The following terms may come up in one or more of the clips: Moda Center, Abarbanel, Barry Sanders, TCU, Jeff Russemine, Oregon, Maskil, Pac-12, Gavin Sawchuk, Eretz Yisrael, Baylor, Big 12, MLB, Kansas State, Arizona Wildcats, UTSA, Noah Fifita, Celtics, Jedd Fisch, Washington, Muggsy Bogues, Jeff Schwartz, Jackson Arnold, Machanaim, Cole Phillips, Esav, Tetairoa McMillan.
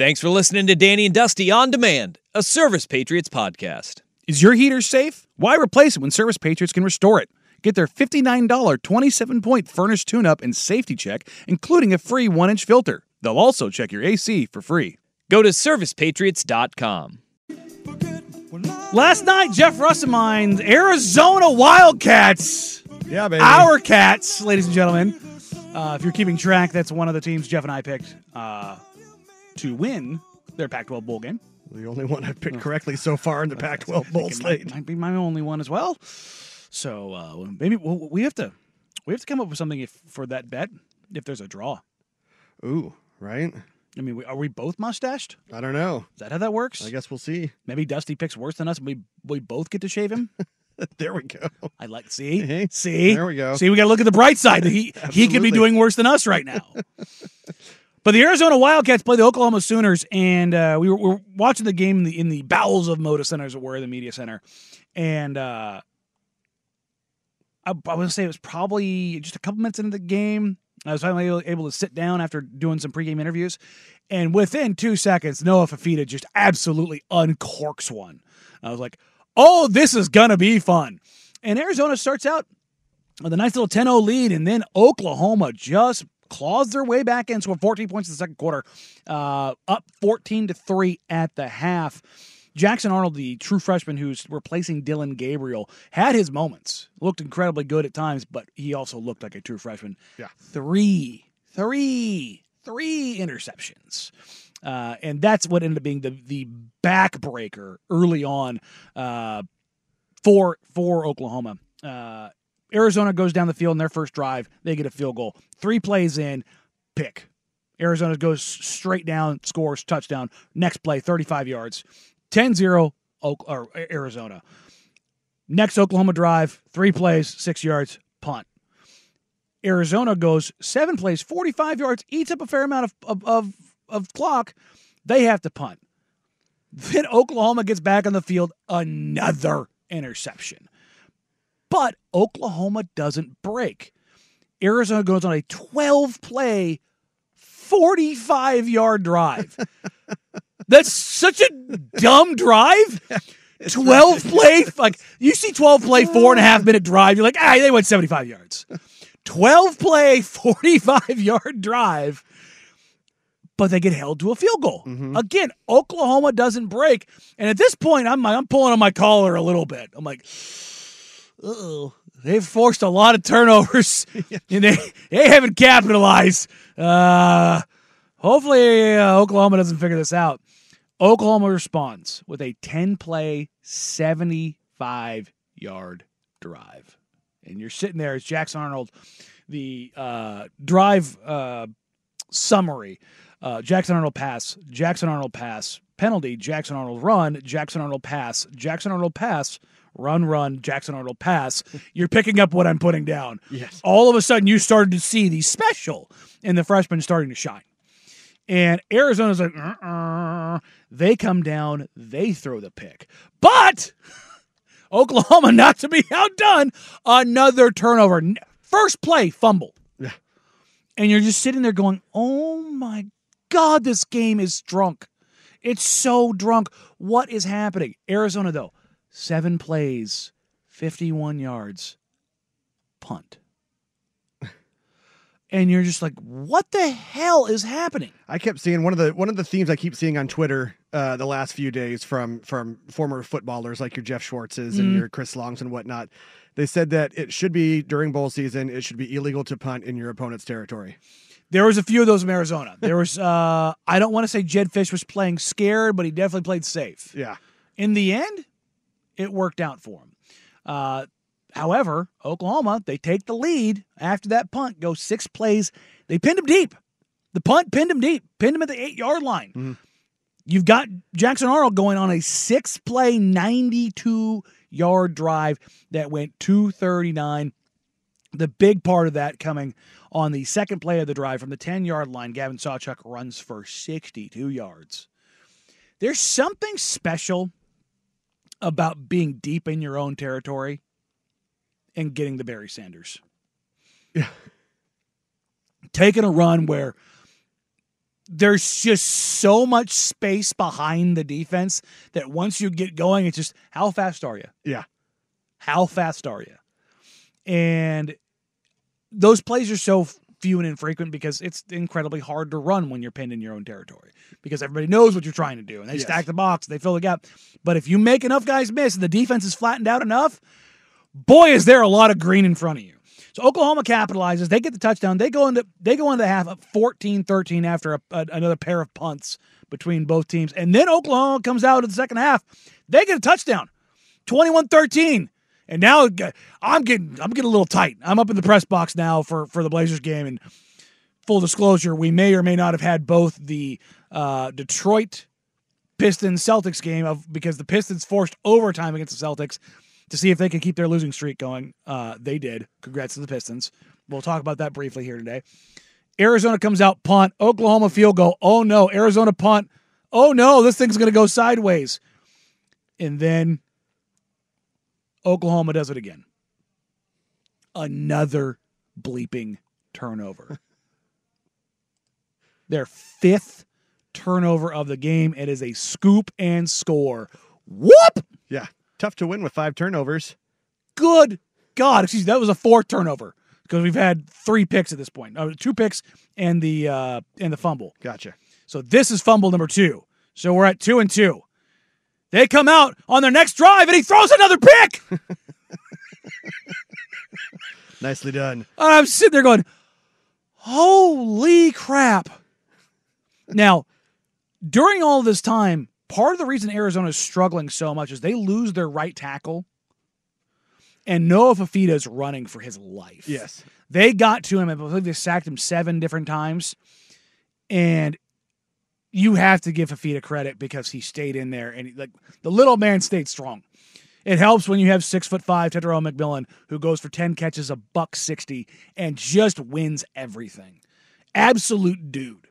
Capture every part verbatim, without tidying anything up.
Thanks for listening to Danny and Dusty On Demand, a Service Patriots podcast. Is your heater safe? Why replace it when Service Patriots can restore it? Get their fifty-nine dollars twenty-seven point furnace tune-up and safety check, including a free one inch filter. They'll also check your A C for free. Go to service patriots dot com. Last night, Jeff Russemine's Arizona Wildcats. Yeah, baby. Our Cats, ladies and gentlemen. Uh, if you're keeping track, that's one of the teams Jeff and I picked uh to win their Pac twelve bowl game. The only one I've picked correctly so far in the Pac twelve bowl slate. Might, might be my only one as well. So uh, maybe we'll, we have to we have to come up with something if, for that bet if there's a draw. Ooh, right? I mean, we, are we both mustached? I don't know. Is that how that works? I guess we'll see. Maybe Dusty picks worse than us, and we we both get to shave him. There we go. I like see mm-hmm. see there we go. See, we got to look at the bright side. He he could be doing worse than us right now. But the Arizona Wildcats play the Oklahoma Sooners, and uh, we, were, we were watching the game in the, in the bowels of Moda Center, as it were, the media center. And uh, I, I would say it was probably just a couple minutes into the game. I was finally able, able to sit down after doing some pregame interviews. And within two seconds, Noah Fifita just absolutely uncorks one. I was like, oh, this is going to be fun. And Arizona starts out with a nice little ten oh lead, and then Oklahoma just claws their way back in, scored fourteen points in the second quarter, uh, up fourteen to three at the half. Jackson Arnold, the true freshman who's replacing Dylan Gabriel, had his moments. Looked incredibly good at times, but he also looked like a true freshman. Yeah. Three, three, three interceptions. Uh, and that's what ended up being the, the backbreaker early on uh, for, for Oklahoma. Uh, Arizona goes down the field in their first drive. They get a field goal. Three plays in, pick. Arizona goes straight down, scores, touchdown. Next play, thirty-five yards. ten zero Arizona. Next Oklahoma drive, three plays, six yards, punt. Arizona goes seven plays, forty-five yards, eats up a fair amount of, of, of, of clock. They have to punt. Then Oklahoma gets back on the field, another interception. But Oklahoma doesn't break. Arizona goes on a twelve-play, forty-five-yard drive. That's such a dumb drive. twelve-play, like you see twelve-play, four-and-a-half-minute drive. You're like, ah, they went seventy-five yards. twelve-play, forty-five-yard drive, but they get held to a field goal. Mm-hmm. Again, Oklahoma doesn't break. And at this point, I'm, I'm pulling on my collar a little bit. I'm like... Uh-oh. They've forced a lot of turnovers, and they, they haven't capitalized. Uh, hopefully uh, Oklahoma doesn't figure this out. Oklahoma responds with a ten-play, seventy-five-yard drive. And you're sitting there as Jackson Arnold, the uh, drive uh, summary, uh, Jackson Arnold pass, Jackson Arnold pass, penalty, Jackson Arnold run, Jackson Arnold pass, Jackson Arnold pass, run, run, Jackson Arnold pass. You're picking up what I'm putting down. Yes. All of a sudden, you started to see the special and the freshmen starting to shine. And Arizona's like, uh-uh. They come down, they throw the pick. But Oklahoma, not to be outdone, another turnover. First play, fumble. Yeah. And you're just sitting there going, oh my God, this game is drunk. It's so drunk. What is happening? Arizona, though. Seven plays, fifty-one yards, punt. and you're just like, what the hell is happening? I kept seeing one of the one of the themes I keep seeing on Twitter uh, the last few days from from former footballers like your Jeff Schwartzes mm-hmm. and your Chris Longs and whatnot. They said that it should be during bowl season, it should be illegal to punt in your opponent's territory. There was a few of those in Arizona. There was, uh, I don't want to say Jedd Fisch was playing scared, but he definitely played safe. Yeah. In the end, it worked out for him. Uh, however, Oklahoma, they take the lead after that punt, go six plays. They pinned him deep. The punt pinned him deep, pinned him at the eight-yard line. Mm-hmm. You've got Jackson Arnold going on a six-play, ninety-two-yard drive that went two thirty-nine. The big part of that coming on the second play of the drive from the ten-yard line, Gavin Sawchuk runs for sixty-two yards. There's something special about being deep in your own territory and getting the Barry Sanders. Yeah. Taking a run where there's just so much space behind the defense that once you get going, it's just, how fast are you? Yeah. How fast are you? And those plays are so few and infrequent because it's incredibly hard to run when you're pinned in your own territory because everybody knows what you're trying to do, and they yes. stack the box, they fill the gap. But if you make enough guys miss and the defense is flattened out enough, boy, is there a lot of green in front of you. So Oklahoma capitalizes. They get the touchdown. They go into they go into the half up fourteen thirteen after a, a, another pair of punts between both teams. And then Oklahoma comes out in the second half. They get a touchdown, twenty-one thirteen. And now I'm getting I'm getting a little tight. I'm up in the press box now for, for the Blazers game. And full disclosure, we may or may not have had both the uh, Detroit Pistons Celtics game of because the Pistons forced overtime against the Celtics to see if they could keep their losing streak going. Uh, they did. Congrats to the Pistons. We'll talk about that briefly here today. Arizona comes out, punt. Oklahoma field goal. Oh, no. Arizona punt. Oh, no. This thing's going to go sideways. And then Oklahoma does it again. Another bleeping turnover. Their fifth turnover of the game. It is a scoop and score. Whoop! Yeah, tough to win with five turnovers. Good God. Excuse me, that was a fourth turnover because we've had three picks at this point. Uh, two picks and the uh, and the fumble. Gotcha. So this is fumble number two. So we're at two and two. They come out on their next drive, and he throws another pick. Nicely done. And I'm sitting there going, holy crap. Now, during all this time, part of the reason Arizona is struggling so much is they lose their right tackle, and Noah Fifita is running for his life. Yes. They got to him, I believe they sacked him seven different times, and you have to give Fifita credit because he stayed in there, and he, like the little man stayed strong. It helps when you have six foot five Tetairoa McMillan who goes for ten catches, a buck sixty, and just wins everything. Absolute dude.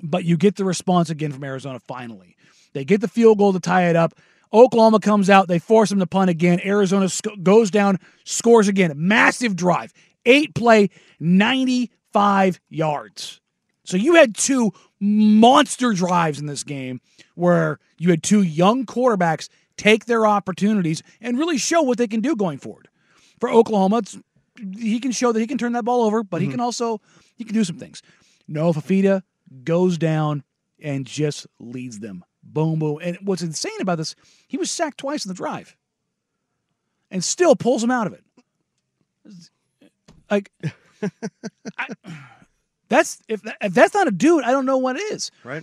But you get the response again from Arizona. Finally, they get the field goal to tie it up. Oklahoma comes out. They force him to punt again. Arizona sc- goes down, scores again. Massive drive, eight play, ninety-five yards. So you had two monster drives in this game where you had two young quarterbacks take their opportunities and really show what they can do going forward. For Oklahoma, it's, he can show that he can turn that ball over, but mm-hmm. he can also he can do some things. Noah Fifita goes down and just leads them. Boom, boom. And what's insane about this, he was sacked twice in the drive and still pulls him out of it. Like, I... That's if, if that's not a dude, I don't know what it is. Right.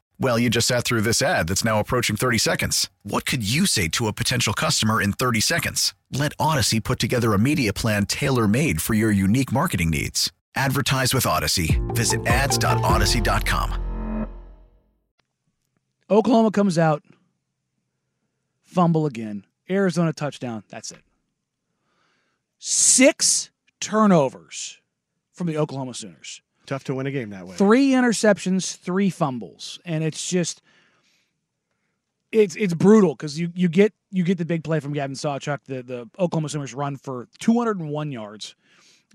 Well, you just sat through this ad that's now approaching thirty seconds. What could you say to a potential customer in thirty seconds? Let Audacy put together a media plan tailor-made for your unique marketing needs. Advertise with Audacy. Visit ads dot audacy dot com. Oklahoma comes out, fumble again, Arizona touchdown, that's it. Six turnovers from the Oklahoma Sooners. Tough to win a game that way. Three interceptions, three fumbles, and it's just it's it's brutal because you you get you get the big play from Gavin Sawchuk. The the Oklahoma Sooners run for two hundred one yards.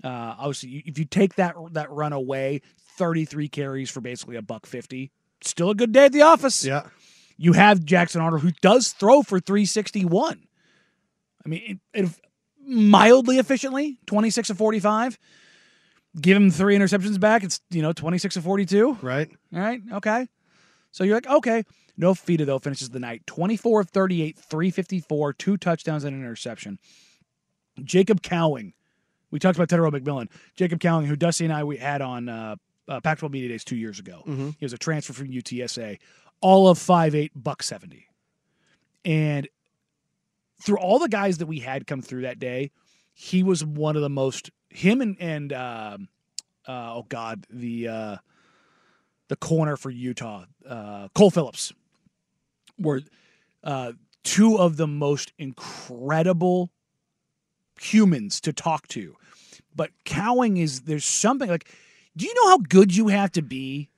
Uh, obviously, if you take that that run away, thirty-three carries for basically a buck fifty. Still a good day at the office. Yeah. You have Jackson Arnold, who does throw for three sixty-one. I mean, it, it, mildly efficiently, twenty-six of forty-five. Give him three interceptions back. It's, you know, twenty-six of forty-two. Right. All right. Okay. So you're like, okay. Noah Fifita, though, finishes the night. twenty-four of thirty-eight, three fifty-four, two touchdowns and an interception. Jacob Cowing. We talked about Tetairoa McMillan. Jacob Cowing, who Dusty and I we had on uh, Uh, Pac twelve Media Days two years ago. Mm-hmm. He was a transfer from U T S A, all of five eight, buck seventy. And through all the guys that we had come through that day, he was one of the most, him and, and uh, uh, oh God, the uh, the corner for Utah, uh, Cole Phillips, were uh, two of the most incredible humans to talk to. But Cowing is, there's something like, do you know how good you have to be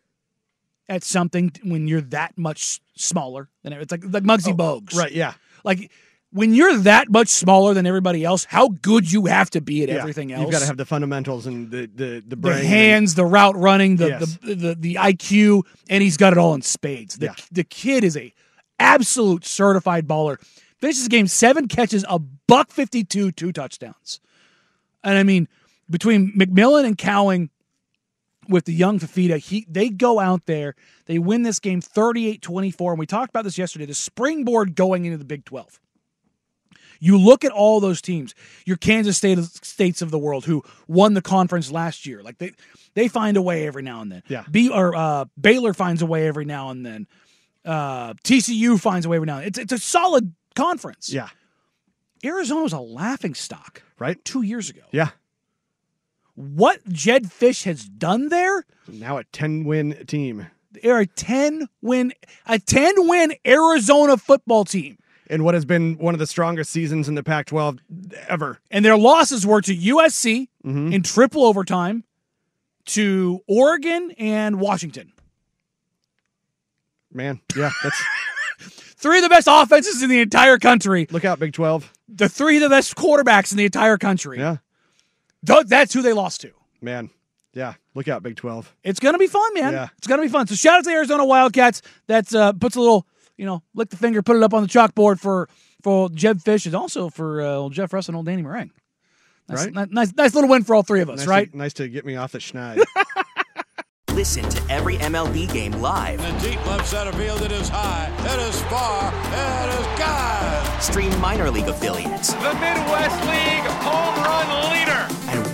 at something when you're that much smaller than everybody? It's like like Muggsy oh, Bogues, right? Yeah, like when you're that much smaller than everybody else, how good you have to be at yeah. everything else. You've got to have the fundamentals and the the the, brain the hands, and... the route running, the, yes. the, the the the I Q, and he's got it all in spades. The yeah. the kid is a absolute certified baller. Finishes the game seven catches, a buck fifty two, two touchdowns, and I mean between McMillan and Cowing. With the young Fifita, he they go out there, they win this game thirty-eight twenty-four, and we talked about this yesterday, the springboard going into the Big twelve. You look at all those teams, your Kansas State States of the world who won the conference last year. Like they they find a way every now and then. Yeah. B or uh, Baylor finds a way every now and then. Uh, T C U finds a way every now and then. It's it's a solid conference. Yeah. Arizona was a laughing stock, right? Two years ago. Yeah. What Jedd Fisch has done there? Now a ten-win team. They're a ten-win, a ten-win Arizona football team. And what has been one of the strongest seasons in the Pac twelve ever. And their losses were to U S C mm-hmm. in triple overtime, to Oregon and Washington. Man, yeah, that's three of the best offenses in the entire country. Look out, Big twelve. The three of the best quarterbacks in the entire country. Yeah. That's who they lost to. Man. Yeah. Look out, Big twelve. It's going to be fun, man. Yeah. It's going to be fun. So shout out to the Arizona Wildcats. That uh, puts a little, you know, lick the finger, put it up on the chalkboard for, for Jedd Fisch and also for uh, old Jeff Russ and old Danny Meringue. Nice, right? N- nice, nice little win for all three of us, nice right? To, nice to get me off the schneid. Listen to every M L B game live. In the deep left center field, it is high, it is far, it is gone. Stream minor league affiliates. The Midwest League home run leader. And